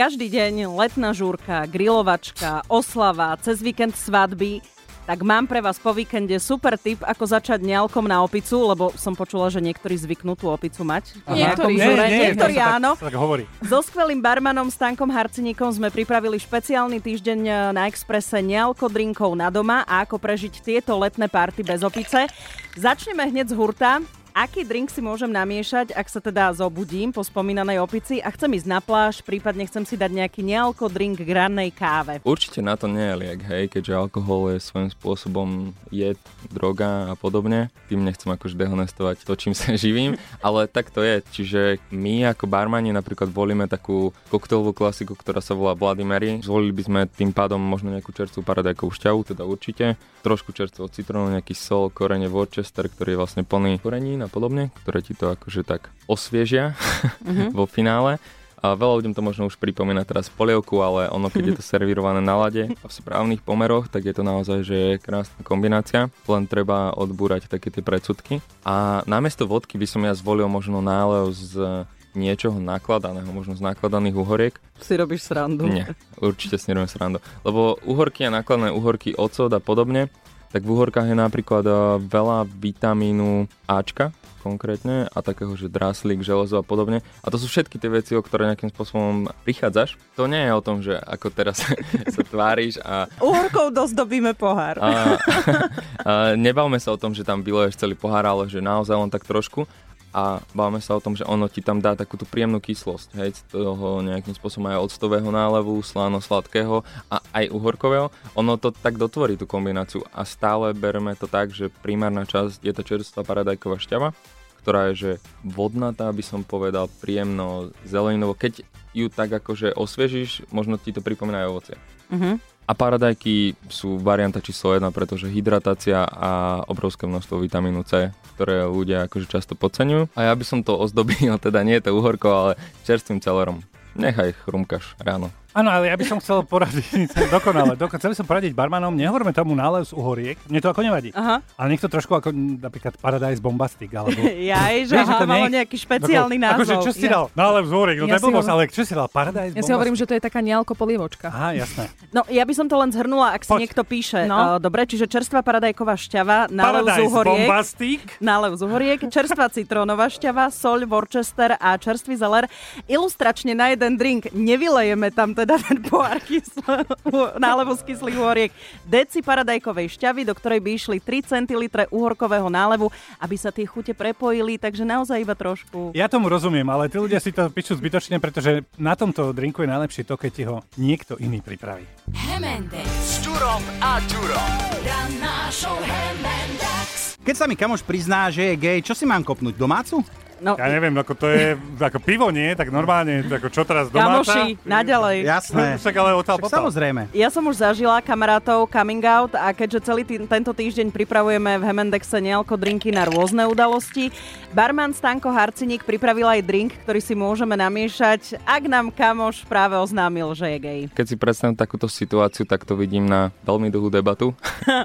každý deň letná žúrka, grilovačka, oslava, cez víkend svadby, tak mám pre vás po víkende super tip, ako začať nealkom na opicu, lebo som počula, že niektorí zvyknú tú opicu mať. Niektorí áno. Tak hovorí. So skvelým barmanom Stankom Harciníkom sme pripravili špeciálny týždeň na Expresse nealko drinkov na doma a ako prežiť tieto letné party bez opice. Začneme hneď z hurta. Aký drink si môžem namiešať, ak sa teda zobudím po spomínanej opici a chcem ísť na pláž, prípadne chcem si dať nejaký nealko drink k rannej káve? Určite na to nie je liek, hej, keďže alkohol je svojím spôsobom jed, droga a podobne. Tým nechcem akože dehonestovať to, čím sa živím, ale tak to je. Čiže my ako barmani napríklad volíme takú koktejlovú klasiku, ktorá sa volá Bloody Mary. Zvolili by sme tým pádom možno nejakú čerstvú paradajkovú šťavu, teda určite. Trošku čerstvého citrónu, nejaký sol, korene Worcester, ktorý je vlastne plný korení a podobne, ktoré ti to akože tak osviežia vo finále. A veľa ľuďom to možno už pripomína teraz polievku, ale ono, keď je to servírované na lade a v správnych pomeroch, tak je to naozaj že krásna kombinácia. Len treba odbúrať také tie predsudky. A namiesto vodky by som ja zvolil možno nálev z niečoho nakladaného, možno z nakladaných uhoriek. Si robíš srandu. Nie, určite si nerobím srandu. Lebo uhorky a nakladné uhorky, ocot a podobne, tak v uhorkách je napríklad veľa vitamínu Ačka konkrétne a takého, že draslík, železo a podobne. A to sú všetky tie veci, o ktoré nejakým spôsobom prichádzaš. To nie je o tom, že ako teraz sa tváriš a... Uhorkou dozdobíme pohár. A nebavme sa o tom, že tam vyleješ celý pohár, ale že naozaj len tak trošku. A bavme sa o tom, že ono ti tam dá takú tú príjemnú kyslosť, hej, z toho nejakým spôsobom aj octového nálevu, sláno-sladkého a aj uhorkového. Ono to tak dotvorí tú kombináciu a stále bereme to tak, že primárna časť je tá čerstvá paradajková šťava, ktorá je že vodnatá, by som povedal, príjemno zeleninovo. Keď ju tak akože osviežíš, možno ti to pripomína aj ovocie. A paradajky sú varianta číslo 1, pretože hydratácia a obrovské množstvo vitamínu C, ktoré ľudia akože často podceňujú. A ja by som to ozdobil, teda nie je to uhorko, ale čerstvým celerom. Nechaj chrumkaš ráno. Áno, ale ja by som chcel poradiť, chcel by som poradiť barmanom, nehovorme tomu nálev z uhoriek, mne to ako nevadí. Aha. Ale nech to trošku ako napríklad Paradise Bombastik, alebo... Malo nejaký špeciálny názov. Akože čo si dal? Nálev z uhoriek, no to je blbosť, ale čo si dal? Paradise Bombastik? Ja si hovorím, že to je taká nealko polievočka. Aha, jasné. No, ja by som to len zhrnula, ak si niekto píše. No. Dobre, čiže čerstvá paradajková šťava, nálev z uhoriek. Paradise Bombastik. Nálev z uhoriek, čerstvá citrónová šťava, soľ, Worcester a čerstvý zeler. Ilustračne na jeden drink nevylejeme tam teda ten pohár nálevu z kyslých uhoriek, deci paradajkovej šťavy, do ktorej by išli 3 cl uhorkového nálevu, aby sa tie chute prepojili, takže naozaj iba trošku. Ja tomu rozumiem, ale tí ľudia si to píšu zbytočne, pretože na tomto drinku je najlepšie to, keď ti ho niekto iný pripraví. Hemendex s Turom a Turom. Ranná show Hemendex. Keď sa mi kamoš prizná, že je gej, čo si mám kopnúť, domácu? No. Ja neviem, ako to je, ako pivo, nie? Tak normálne, ako čo teraz domáca? Kamoši, naďalej. Jasné. Však ale otál potál. Samozrejme. Ja som už zažila kamarátov coming out a keďže celý tento týždeň pripravujeme v Hemendexe nealko drinky na rôzne udalosti, barman Stanko Harciník pripravil aj drink, ktorý si môžeme namiešať, ak nám kamoš práve oznámil, že je gej. Keď si predstavím takúto situáciu, tak to vidím na veľmi dlhú debatu.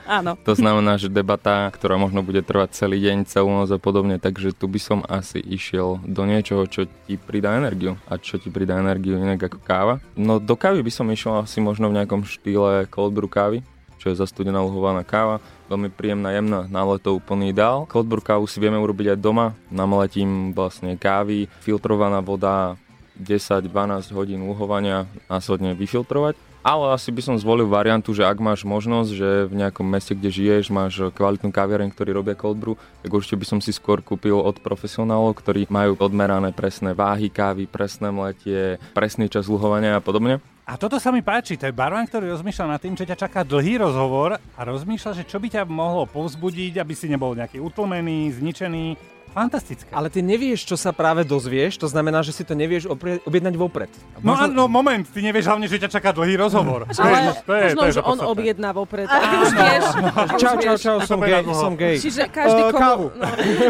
Áno. To znamená, že debata, ktorá možno bude trvať celý deň, celú noc a podobne, takže tu by som asi išiel do niečoho, čo ti pridá energiu. A čo ti pridá energiu inak ako káva? No do kávy by som išiel asi možno v nejakom štýle cold brew kávy, čo je zastudená luhovaná káva. Veľmi príjemná, jemná, na leto úplný ideál. Cold brew kávu si vieme urobiť aj doma. Namaletím vlastne kávy, filtrovaná voda, 10-12 hodín luhovania, následne vyfiltrovať. Ale asi by som zvolil variantu, že ak máš možnosť, že v nejakom meste, kde žiješ, máš kvalitnú kaviareň, ktorý robia cold brew, tak určite by som si skôr kúpil od profesionálov, ktorí majú odmerané presné váhy kávy, presné mletie, presný čas luhovania a podobne. A toto sa mi páči, to je barman, ktorý rozmýšľa nad tým, že ťa čaká dlhý rozhovor a rozmýšľa, že čo by ťa mohlo povzbudiť, aby si nebol nejaký utlmený, zničený. Fantastické. Ale ty nevieš, čo sa práve dozvieš, to znamená, že si to nevieš objednať vopred. Možno... No moment, ty nevieš hlavne, že ťa čaká dlhý rozhovor. Ale možno, že on objedná vopred. A už vieš. Čau, som gej. Čiže každý komu...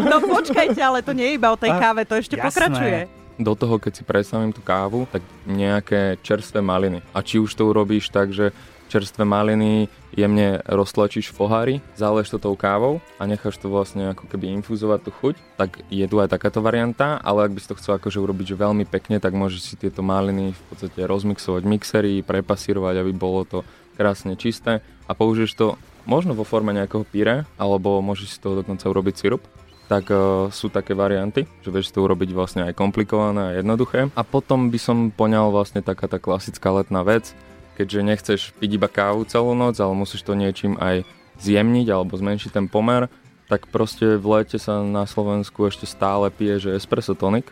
No počkajte, ale to nie je iba o tej káve, to ešte pokračuje. do toho, keď si predstavím tú kávu, tak nejaké čerstvé maliny. A či už to urobíš tak, že čerstvé maliny jemne roztlačíš v pohári, zaleješ to tou kávou a necháš to vlastne ako keby infúzovať tú chuť, tak je tu aj takáto varianta, ale ak by si to chcel akože urobiť že veľmi pekne, tak môžeš si tieto maliny v podstate rozmixovať v mixeri, prepasírovať, aby bolo to krásne čisté a použiješ to možno vo forme nejakého pyré, alebo môžeš si toho dokonca urobiť sirup. Tak sú také varianty, že vieš to urobiť vlastne aj komplikované a jednoduché. A potom by som poňal vlastne taká tá klasická letná vec, keďže nechceš piť iba kávu celú noc, ale musíš to niečím aj zjemniť alebo zmenšiť ten pomer, tak proste v lete sa na Slovensku ešte stále pije, že espresso tonic,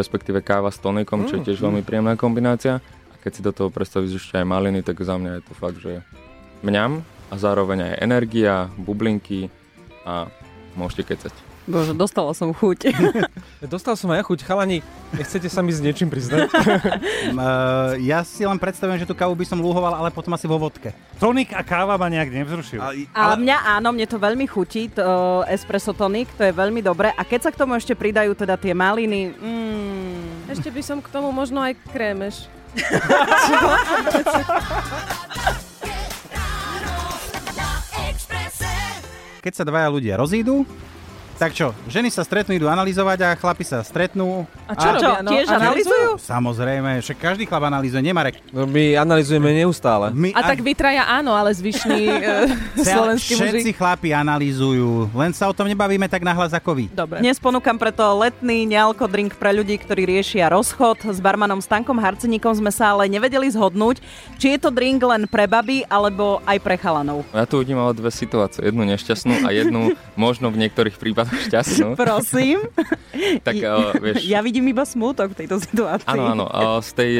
respektíve káva s tonikom, čo je tiež veľmi príjemná kombinácia. A keď si do toho predstavíš ešte aj maliny, tak za mňa je to fakt, že mňam a zároveň aj energia, bublinky a môžete kecať. Bože, dostala som chuť. Dostal som aj ja chuť. Chalani, nechcete sa mi s niečím priznať? Ja si len predstavujem, že tú kávu by som lúhoval, ale potom asi vo vodke. Tonik a káva ma nejak nevzrušil. Ale mňa áno, mne to veľmi chutí, espresso tonik, to je veľmi dobré. A keď sa k tomu ešte pridajú teda tie maliny... Ešte by som k tomu možno aj krémeš. Keď sa dvaja ľudia rozídu, tak čo, ženy sa stretnú, idú analyzovať a chlapi sa stretnú. A čo robia? No? Tiež analyzujú? Samozrejme, však každý chlap analyzuje, nie Marek? My analyzujeme neustále. Tak vytraja áno, ale zvyšní slovenskí muži. Všetci chlapi analyzujú, len sa o tom nebavíme tak nahlas ako vy. Dobre. Dnes ponúkam preto letný nealko drink pre ľudí, ktorí riešia rozchod. S barmanom Stankom Harciníkom sme sa ale nevedeli zhodnúť, či je to drink len pre baby, alebo aj pre chalanov. Ja tu vidím ale dve situácie, jednu nešťastnú a jednu možno v niektorých prípadoch šťastnú. Prosím. Tak, vieš, ja vidím iba smútok v tejto situácii. Áno, áno. Z tej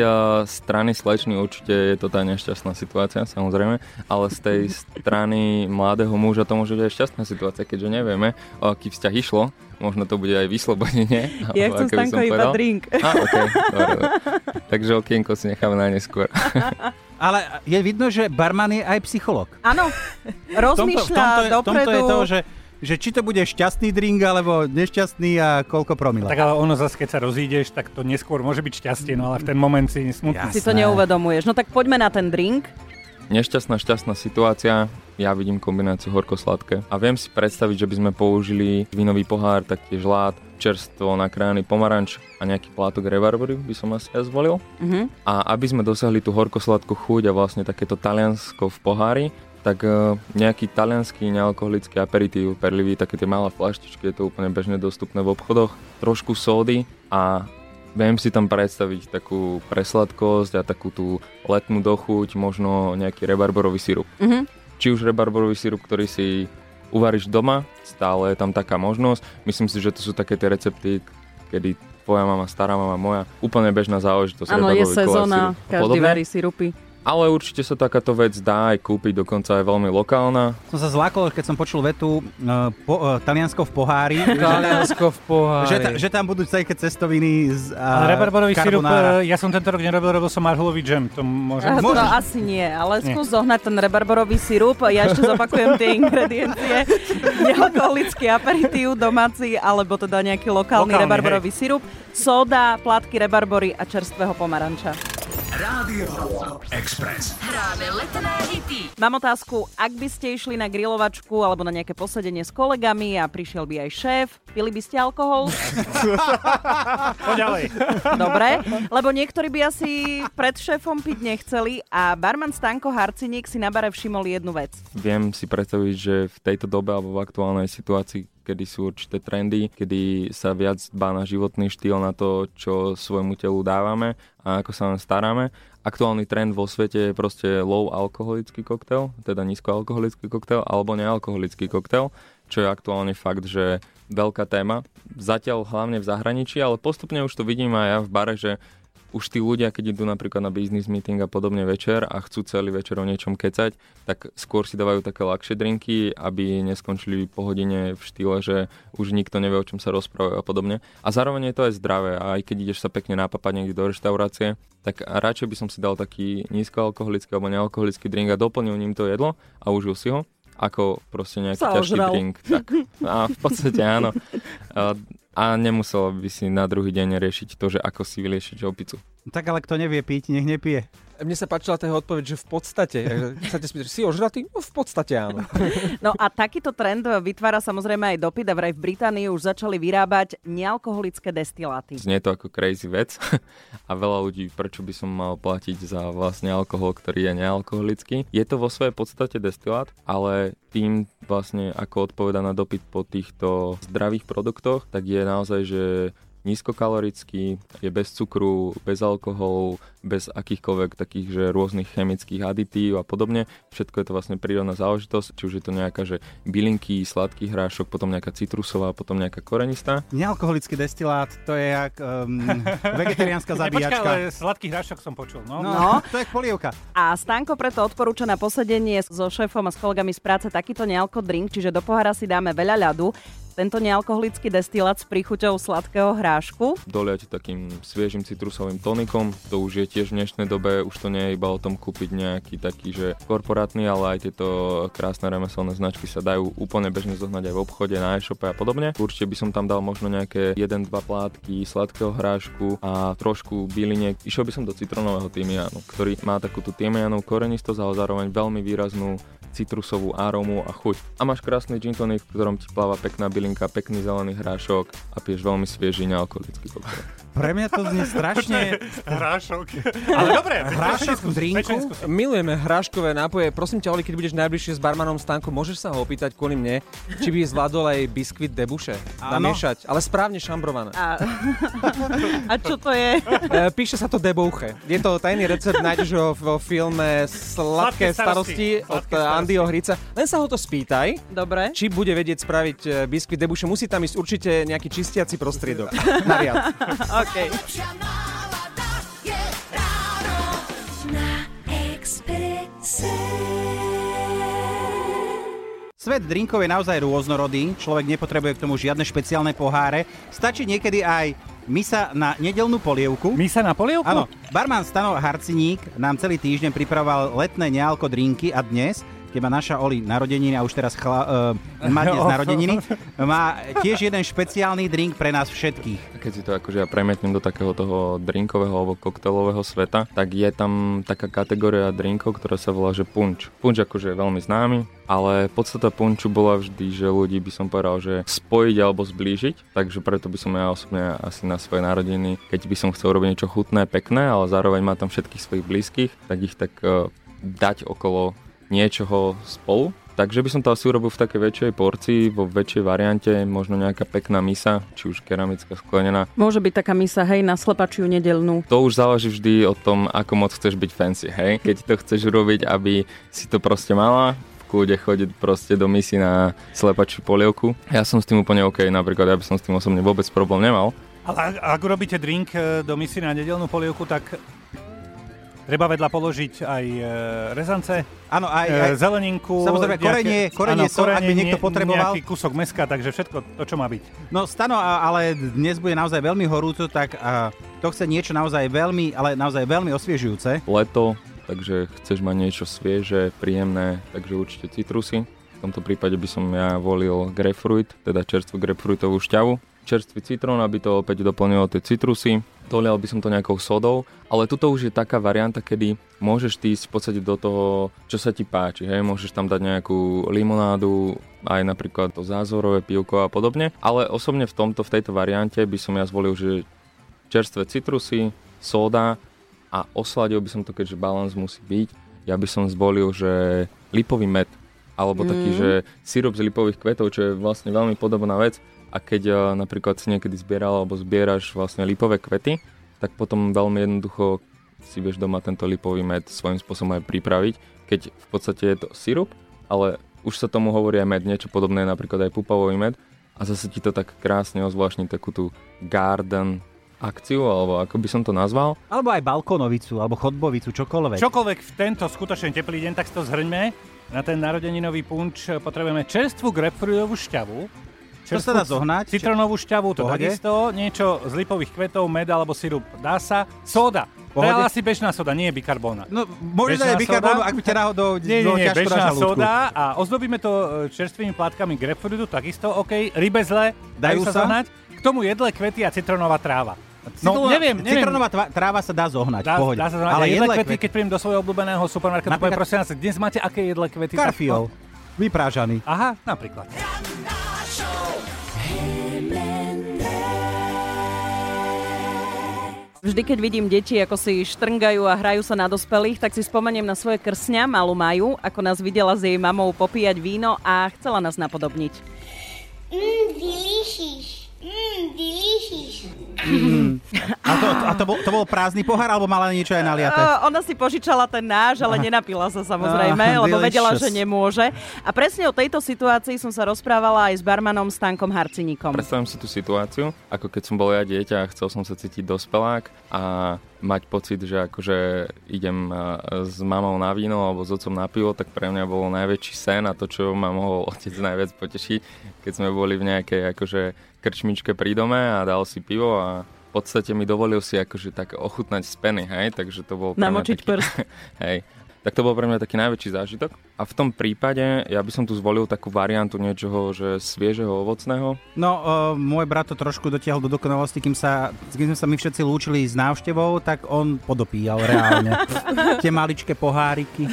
strany slečny určite je to tá nešťastná situácia, samozrejme, ale z tej strany mladého muža to môže byť šťastná situácia, keďže nevieme, o aký vzťah išlo. Možno to bude aj vyslobodenie. Ja chcem Stanko iba drink. Okay. Takže okienko si necháme na neskôr. Ale je vidno, že barman je aj psychológ. Áno. Rozmýšľa dopredu. Je to, že či to bude šťastný drink, alebo nešťastný a koľko promila. Tak ale ono zase, keď sa rozídeš, tak to neskôr môže byť šťastie, no ale v ten moment si smutný. Si to neuvedomuješ. No tak poďme na ten drink. Nešťastná, šťastná situácia. Ja vidím kombináciu horko-sladké. A viem si predstaviť, že by sme použili vínový pohár, taktiež lád, čerstvo nakrájaný pomaranč a nejaký plátok rebarbory by som asi aj zvolil. Mm-hmm. A aby sme dosiahli tú horko-sladkú chuť a vlastne takéto taliansko v pohári, tak nejaký talianský nealkoholický aperitív, perlivý, také tie malé flaštičky, je to úplne bežne dostupné v obchodoch, trošku sódy a viem si tam predstaviť takú presladkosť a takú tú letnú dochuť, možno nejaký rebarborový sirup. Mm-hmm. Či už rebarborový sirup, ktorý si uvaríš doma, stále je tam taká možnosť. Myslím si, že to sú také tie recepty, kedy tvoja mama, stará mama, moja, úplne bežná záležitosť. Áno, je sezóna, každý varí sirupy. Ale určite sa takáto vec dá aj kúpiť, dokonca aj veľmi lokálna. Som sa zlákol, keď som počul vetu Taliansko v pohári. Taliansko v pohári. Že tam budú celé cestoviny z rebarborový sirup, ja som tento rok nerobil, robil som marhulový džem. To asi nie, ale skús zohnať ten rebarborový sirup. Ja ešte zopakujem tie ingrediencie. Nealkoholický aperitív, domáci, alebo teda nejaký lokálny rebarborový sirup. Soda, plátky rebarbory a čerstvého pomaranča. Rádio Express. Hráme letné hity. Mám otázku, ak by ste išli na grilovačku alebo na nejaké posedenie s kolegami a prišiel by aj šéf, pili by ste alkohol? Poďalej. Dobre, lebo niektorí by asi pred šéfom piť nechceli a barman Stanko Harciník si na bare všimol jednu vec. Viem si predstaviť, že v tejto dobe alebo v aktuálnej situácii, kedy sú určité trendy, kedy sa viac dbá na životný štýl, na to, čo svojmu telu dávame a ako sa nám staráme. Aktuálny trend vo svete je proste low alkoholický koktail, teda nízkoalkoholický koktail alebo nealkoholický koktail, čo je aktuálne fakt, že veľká téma. Zatiaľ hlavne v zahraničí, ale postupne už to vidím aj ja v bare, že už tí ľudia, keď idú napríklad na business meeting a podobne večer a chcú celý večer o niečom kecať, tak skôr si dávajú také ľahšie drinky, aby neskončili po hodine v štýle, že už nikto nevie, o čom sa rozprávajú a podobne. A zároveň je to aj zdravé. A aj keď ideš sa pekne napapať niekde do reštaurácie, tak radšej by som si dal taký nízkoalkoholický alebo nealkoholický drink a doplnil ním to jedlo a užil si ho, ako proste nejaký ťažký drink. Tak. A v podstate áno. A nemusela by si na druhý deň riešiť to, že ako si vyliešiť opicu. Tak ale kto nevie piť, nech nepije. Mne sa páčila tá odpoveď, že v podstate. Sa te spýtaš, si ožratý? No v podstate áno. No a takýto trend vytvára samozrejme aj dopyt a vraj v Británii už začali vyrábať nealkoholické destiláty. Znie to ako crazy vec a veľa ľudí, prečo by som mal platiť za vlastne alkohol, ktorý je nealkoholický. Je to vo svojej podstate destilát, ale tým vlastne ako odpoveda na dopyt po týchto zdravých produktoch, tak je naozaj, že nízkokalorický, je bez cukru, bez alkoholu, bez akýchkoľvek takých, že rôznych chemických aditív a podobne. Všetko je to vlastne prírodná záležitosť, či už je to nejaká, že bylinky, sladký hrášok, potom nejaká citrusová, potom nejaká korenistá. Nealkoholický destilát, to je jak vegetariánska zabíjačka. Počkaj, ale sladký hrášok som počul, no. To je polievka. A Stanko preto odporúča na posedenie so šéfom a s kolegami z práce takýto nealko drink, čiže do pohára si dáme veľa ľadu. Tento nealkoholický destilát s príchuťou sladkého hrášku. Doliať takým sviežim citrusovým tonikom. To už je tiež v dnešnej dobe, už to nie je iba o tom kúpiť nejaký taký, že korporátny, ale aj tieto krásne remeselné značky sa dajú úplne bežne zohnať aj v obchode, na e-shope a podobne. Určite by som tam dal možno nejaké 1-2 plátky sladkého hrášku a trošku byliniek. Išiel by som do citronového tymiánu, ktorý má takúto tymiánu korenistosť, ale zároveň veľmi výraznú citrusovú arómu a chuť. A máš krásny gin tonic, v ktorom ti pláva pekná bylinka, pekný zelený hrášok a piješ veľmi svieži nealkoholický koktail. Pre mňa to znie strašne... Hrášok. Ale dobre. Hrášok v drinku. Milujeme hráškové nápoje. Prosím ťa, Oli, keď budeš najbližšie s barmanom Stankom, môžeš sa ho opýtať kvôli mne, či by zvládol aj biskvit debuše namiešať, ale správne šambrované. A čo to je? Píše sa to debouche. Je to tajný recept, nájdeš ho vo filme Sladké starosti od Andy Ohrica. Len sa ho to spýtaj, dobre. Či bude vedieť spraviť biskvit debuše. Musí tam ísť určite nejaký čistiaci prostriedok. Nariad. Okay. Svet drinkov je naozaj rôznorodý, človek nepotrebuje k tomu žiadne špeciálne poháre, stačí niekedy aj misa na nedeľnú polievku. Misa na polievku? Áno, barman Stanko Harciník nám celý týždeň pripravoval letné nealko drinky a dnes... Teba naša Oli narodeniny a už teraz má dnes narodeniny. Má tiež jeden špeciálny drink pre nás všetkých. Keď si to akože ja premietnem do takého toho drinkového alebo koktelového sveta, tak je tam taká kategória drinkov, ktorá sa volá, že punč. Punč akože je veľmi známy, ale podstata punču bola vždy, že ľudí by som povedal, že spojiť alebo zblížiť. Takže preto by som ja osobne asi na svoje narodeniny, keď by som chcel robiť niečo chutné, pekné, ale zároveň má tam všetkých svojich blízkych, tak ich tak dať okolo niečoho spolu. Takže by som to asi urobil v takej väčšej porcii, vo väčšej variante, možno nejaká pekná misa, či už keramická, sklenená. Môže byť taká misa, hej, na slepačiu nedeľnú. To už záleží vždy o tom, ako moc chceš byť fancy, hej. Keď to chceš urobiť, aby si to proste mala, kľude chodiť proste do misy na slepačiu polievku. Ja som s tým úplne OK, napríklad ja by som s tým osobne vôbec problém nemal. Ale ak robíte drink do misy na nedeľnú polievku, tak... Treba vedľa položiť aj rezance, áno, aj zeleninku. Samozrejme, korenie, ak by niekto potreboval. Nejaký kúsok meska, takže všetko to, čo má byť. No Stano, ale dnes bude naozaj veľmi horúco, tak to chce niečo naozaj veľmi osviežujúce. Leto, takže chceš mať niečo svieže, príjemné, takže určite citrusy. V tomto prípade by som ja volil grapefruit, teda čerstvú grapefruitovú šťavu. Čerstvý citrón, aby to opäť doplnilo tie citrusy. Dolial by som to nejakou sodou, ale tuto už je taká varianta, kedy môžeš ty ísť v podstate do toho, čo sa ti páči. Hej? Môžeš tam dať nejakú limonádu, aj napríklad to zázvorové pivko a podobne. Ale osobne v tejto variante by som ja zvolil, že čerstvé citrusy, soda a osladil by som to, keďže balans musí byť. Ja by som zvolil, že lipový med, alebo taký, že sirup z lipových kvetov, čo je vlastne veľmi podobná vec. A keď napríklad si niekedy zbieral alebo zbieraš vlastne lipové kvety, tak potom veľmi jednoducho si vieš doma tento lipový med svojím spôsobom aj pripraviť, keď v podstate je to sirup, ale už sa tomu hovorí aj med, niečo podobné, napríklad aj pupavový med a zase ti to tak krásne ozvláštni takú tú garden akciu, alebo ako by som to nazval. Alebo aj balkónovicu, alebo chodbovicu, čokoľvek. Čokoľvek v tento skutočne teplý deň, tak si to zhrňme. Na ten narodeninový punč potrebujeme čerstvú grapefruitovú šťavu. Čo sa dá zohnať? Citronovú šťavu, to takisto, niečo z lipových kvetov, med alebo sirup, dá sa. Soda. Ale asi bežná soda, nie je bikarbóna. No, môžeš dať bikarbónu, ak by ťa náhodou ťažko bežná soda a ozdobíme to čerstvými plátkami grapefruitu, takisto OK. Rybezle, dajú sa zohnať. K tomu jedle kvety a citronová tráva. No, neviem. Citronová tráva sa dá zohnať, v pohode. Ale jedle kvety, keď príjem do svojho obľúbeného supermarketu, poviem, prosím vás, dnes máte aké jedle kvety? Karfiol, vyprážaný. Aha, napríklad. Vždy, keď vidím deti, ako si štrngajú a hrajú sa na dospelých, tak si spomeniem na svoje krsňa, malú Maju, ako nás videla s jej mamou popíjať víno a chcela nás napodobniť. Delicious. A to bol prázdny pohár, alebo mala niečo aj naliate? Ona si požičala ten náš, ale nenapila sa samozrejme, lebo vedela, že nemôže. A presne o tejto situácii som sa rozprávala aj s barmanom Stankom Harciníkom. Predstavím si tú situáciu, ako keď som bol ja dieťa a chcel som sa cítiť dospelák a mať pocit, že akože idem s mamou na víno alebo s otcom na pivo, tak pre mňa bolo najväčší sen a to, čo ma mohol otec najviac potešiť, keď sme boli v nejakej akože krčmičke pri dome a dal si pivo a v podstate mi dovolil si akože tak ochutnať z peny, hej, takže to bol pre mňa taký... Hej, tak to bol pre mňa taký najväčší zážitok. A v tom prípade, ja by som tu zvolil takú variantu niečoho, že sviežeho, ovocného. No, môj brat to trošku dotiahol do dokonalosti, kým sme sa my všetci lúčili s návštevou, tak on podopíjal reálne. Tie maličké poháriky.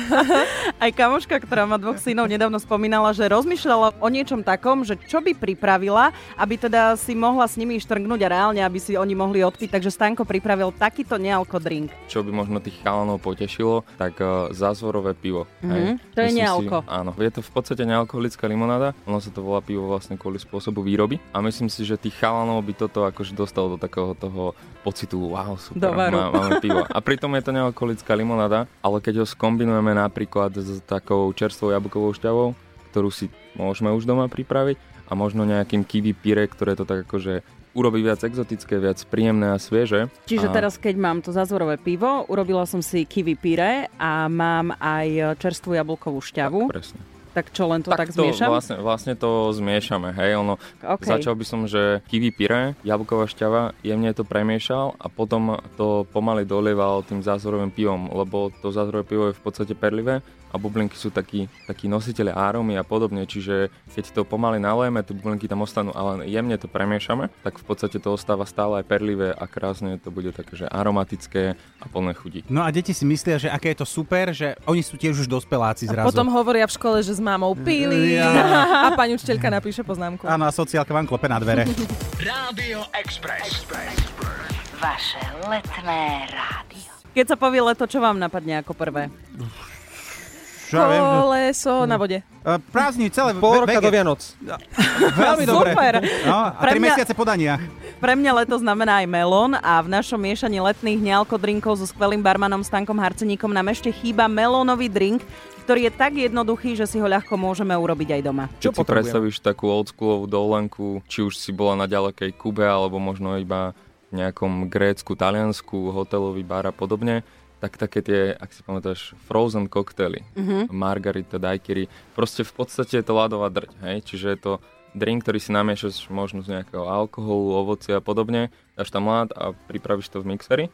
Aj kamoška, ktorá má dvoch synov, nedávno spomínala, že rozmýšľala o niečom takom, že čo by pripravila, aby teda si mohla s nimi štrngnúť a reálne, aby si oni mohli odpiť. Takže Stanko pripravil takýto nealko drink. Čo by možno tých chalanov potešilo, tak zázvorové pivo. Mm-hmm. Hej. To je nealko. Áno, je to v podstate nealkoholická limonáda. Ono sa to volá pivo vlastne kvôli spôsobu výroby. A myslím si, že tých chalanov by toto akože dostalo do takého toho pocitu, wow, super, máme pivo. A pritom je to nealkoholická limonáda, ale keď ho skombinujeme napríklad s takou čerstvou jablkovou šťavou, ktorú si môžeme už doma pripraviť a možno nejakým kiwi pire, ktoré to tak akože urobí viac exotické, viac príjemné a svieže. Čiže teraz, keď mám to zázvorové pivo, urobila som si kiwi pire a mám aj čerstvú jablkovú šťavu. Tak, presne. Tak čo, len to tak zmiešam? Vlastne to zmiešame, hej. Začal by som, že kiwi pire, jablková šťava, jemne to premiešal a potom to pomaly dolieval tým zázvorovým pivom, lebo to zázvorové pivo je v podstate perlivé a bublinky sú takí nositeľe áromy a podobne, čiže keď to pomaly nalejeme, tie bublinky tam ostanú, ale jemne to premiešame, tak v podstate to ostáva stále aj perlivé a krásne to bude také, že aromatické a plné chutí. No a deti si myslia, že aké je to super, že oni sú tiež už dospeláci zrazu. A potom hovoria v škole, že s mámou pili a pani učiteľka napíše poznámku. Áno, a sociálka vám klope na dvere. Rádio Express. Vaše letné rádio. Keď sa povie leto, čo vám napadne ako prvé? Koleso na vode. Prázdni celé pol roka do Vianoc. Veľmi dobre. Super. No, a 3 mesiace po daniach. Pre mňa leto znamená aj melón a v našom miešaní letných nealkodrinkov so skvelým barmanom Stankom Harciníkom nám ešte chýba melónový drink, ktorý je tak jednoduchý, že si ho ľahko môžeme urobiť aj doma. Čo si predstavíš takú oldschoolovú dovolenku, či už si bola na ďalekej Kube alebo možno iba v nejakom Grécku, Taliansku, hotelový bar a podobne, tak také tie, ak si pamätáš, frozen koktely, margarita, daiquiri, proste v podstate je to ľadová drť, hej? Čiže je to drink, ktorý si namiešaš možno z nejakého alkoholu, ovocia a podobne, dáš tam ľad a pripravíš to v mixeri,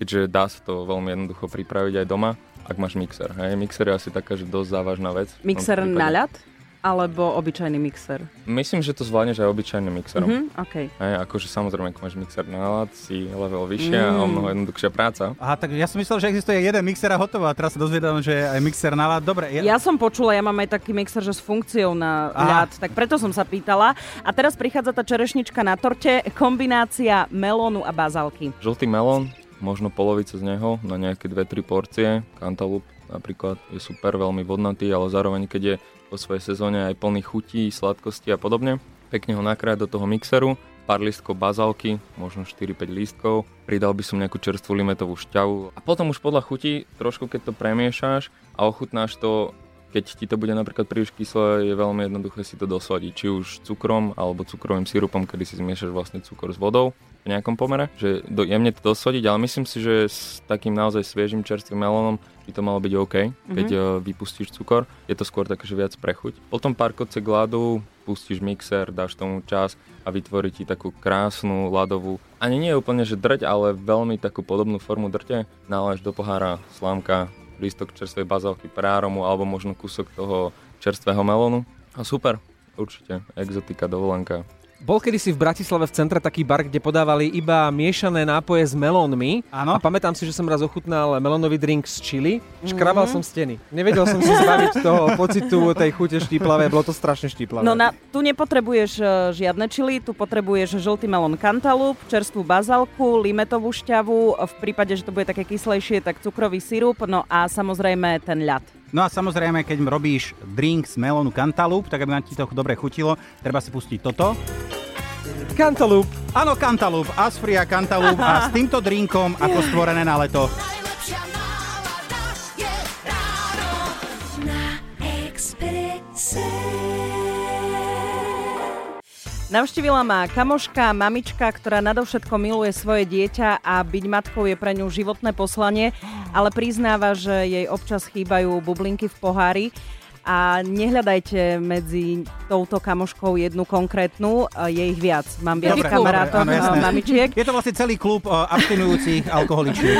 keďže dá sa to veľmi jednoducho pripraviť aj doma, ak máš mixer, hej? Mixer je asi taká, že dosť závažná vec. Mixer na ľad? Alebo obyčajný mixer? Myslím, že to zvládneš aj obyčajným mixerom. Okay. Akože samozrejme, ak máš mixer na ľad, si level vyššia a o mnoho jednoduchšia práca. Aha, tak ja som myslel, že existuje jeden mixer a hotovo. A teraz sa dozvedám, že je aj mixer na ľad. Dobre. Ja som počula, ja mám aj taký mixer, že s funkciou na ľad. Tak preto som sa pýtala. A teraz prichádza tá čerešnička na torte, kombinácia melónu a bazálky. Žltý melón, možno polovicu z neho, na nejaké 2-3 porcie. Cantaloupe napríklad je super, veľmi vodnatý, ale zároveň keď je po svojej sezóne aj plný chutí, sladkosti a podobne. Pekne ho nakrájať do toho mixeru, pár lístkov bazálky, možno 4-5 lístkov, pridal by som nejakú čerstvú limetovú šťavu a potom už podľa chutí trošku keď to premiešaš a ochutnáš to, keď ti to bude napríklad príliš kyslé, je veľmi jednoduché si to dosadiť, či už cukrom alebo cukrovým sirupom, kedy si zmiešaš vlastne cukor s vodou v nejakom pomere, že jemne to dosadiť, ale myslím si, že s takým naozaj sviežým čerstvým melónom by to malo byť OK, keď vypustíš cukor. Je to skôr také, že viac prechuť. Potom pár kocek ľadu, pustíš mixer, dáš tomu čas a vytvorí ti takú krásnu ľadovú, ani nie je úplne, že drť, ale veľmi takú podobnú formu drte. Naláš do pohára slámka, lístok čerstvej bazálky pre arómu alebo možno kúsok toho čerstvého melónu. A super, určite, exotika, dovolenka. Bol kedysi v Bratislave v centre taký bar, kde podávali iba miešané nápoje s melónmi. Áno. A pamätám si, že som raz ochutnal melónový drink s chili. Škrabal som steny. Nevedel som si zbaviť toho pocitu tej chute štíplavé. Bolo to strašne štíplavé. No tu nepotrebuješ žiadne chili, tu potrebuješ žltý melón Cantaloupe, čerstvú bazalku, limetovú šťavu, v prípade, že to bude také kyslejšie, tak cukrový sirup, no a samozrejme ten ľad. No a samozrejme, keď robíš drink z melónu Cantaloupe, tak aby nám ti to dobre chutilo, treba si pustiť toto. Cantaloupe. Áno, Cantaloupe. Asfria Cantaloupe. A s týmto drinkom ako stvorené na leto. Najlepšia nálada je ráno na Expresse. Navštívila ma kamoška, mamička, ktorá nadovšetko miluje svoje dieťa a byť matkou je pre ňu životné poslanie, ale priznáva, že jej občas chýbajú bublinky v pohári. A nehľadajte medzi touto kamoškou jednu konkrétnu, je ich viac. Mám viac kamarátov, mamičiek. Je to vlastne celý klub abstinujúcich alkoholičiek.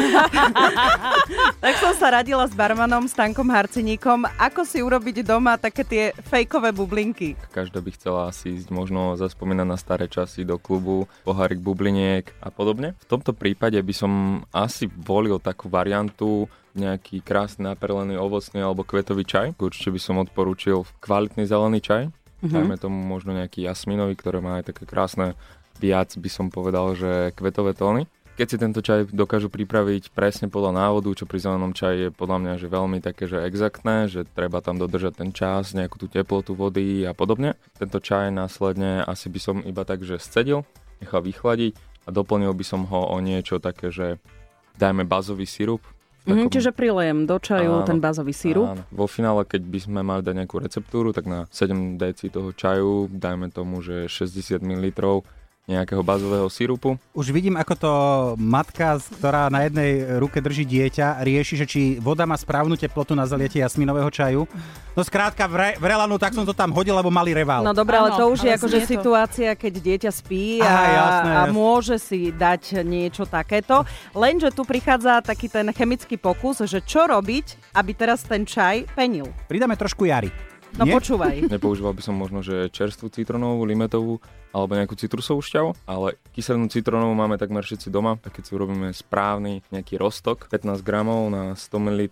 Tak som sa radila s barmanom Stankom Harciníkom, ako si urobiť doma také tie fejkové bublinky. Každá by chcela asi ísť možno zaspomínať na staré časy do klubu, pohárik bubliniek a podobne. V tomto prípade by som asi volil takú variantu, nejaký krásny naperlený ovocný alebo kvetový čaj. Určite by som odporúčil kvalitný zelený čaj. Dajme tomu možno nejaký jasminový, ktoré má aj také krásne, viac by som povedal, že kvetové tóny. Keď si tento čaj dokážu pripraviť presne podľa návodu, čo pri zelenom čaji je podľa mňa že veľmi také, že exaktné, že treba tam dodržať ten čas, nejakú tú teplotu vody a podobne. Tento čaj následne asi by som iba tak, že scedil, nechal vychladiť a doplnil by som ho o niečo také, že dajme bazový sirup. Čiže prilejem do čaju ten bazový sirup. Áno. Vo finále, keď by sme mali dať nejakú receptúru, tak na 7 dl toho čaju, dajme tomu, že 60 ml nejakého bazového sirupu. Už vidím, ako to matka, ktorá na jednej ruke drží dieťa, rieši, že či voda má správnu teplotu na zaliatie jasminového čaju. No skrátka v relanu, tak som to tam hodil, lebo mali reval. No dobré, ale to už je akože situácia, keď dieťa spí a môže si dať niečo takéto. Lenže tu prichádza taký ten chemický pokus, že čo robiť, aby teraz ten čaj penil. Pridáme trošku jary. No počúvaj. Nepoužíval by som možno, že čerstvú citronovú, limetovú alebo nejakú citrusovú šťavu, ale kyselnú citronovú máme takmer všetci doma a keď si urobíme správny nejaký roztok 15 gramov na 100 ml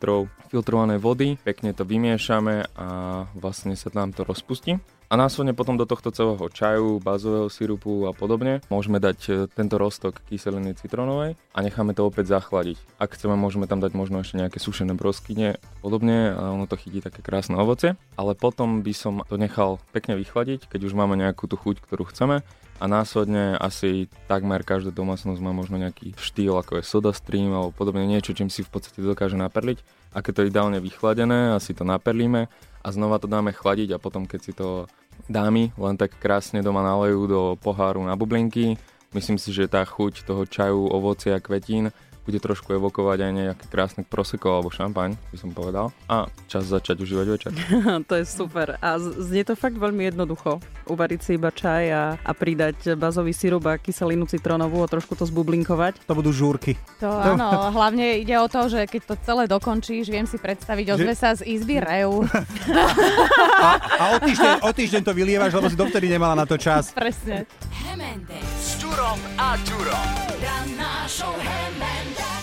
filtrovanej vody, pekne to vymiešame a vlastne sa nám to rozpustí. A následne potom do tohto celého čaju, bazového sirupu a podobne môžeme dať tento roztok kyseliny citronovej a necháme to opäť zachladiť. Ak chceme, môžeme tam dať možno ešte nejaké sušené broskyne a podobne a ono to chytí také krásne ovocie. Ale potom by som to nechal pekne vychladiť, keď už máme nejakú tú chuť, ktorú chceme. A následne asi takmer každá domácnosť má možno nejaký štýl, ako je SodaStream alebo podobne niečo, čím si v podstate dokáže naperliť. A keď to je ideálne vychladené, asi to naperlíme a znova to dáme chladiť a potom keď si to dámy len tak krásne doma nalejú do poháru na bublinky, myslím si, že tá chuť toho čaju, ovocia a kvetín bude trošku evokovať aj nejaké krásne prosecco alebo šampaň, by som povedal. A čas začať užívať večer. To je super. A znie to fakt veľmi jednoducho. Uvariť si iba čaj a pridať bazový sirup a kyselinu citronovú a trošku to zbublinkovať. To budú žúrky. To áno, hlavne ide o to, že keď to celé dokončíš, viem si predstaviť, ozve sa z izby reu. A o týždeň to vylievaš, lebo si dovtedy nemala na to čas. Presne. Hemendex s Turom a Turom. Ranná show Hemendex.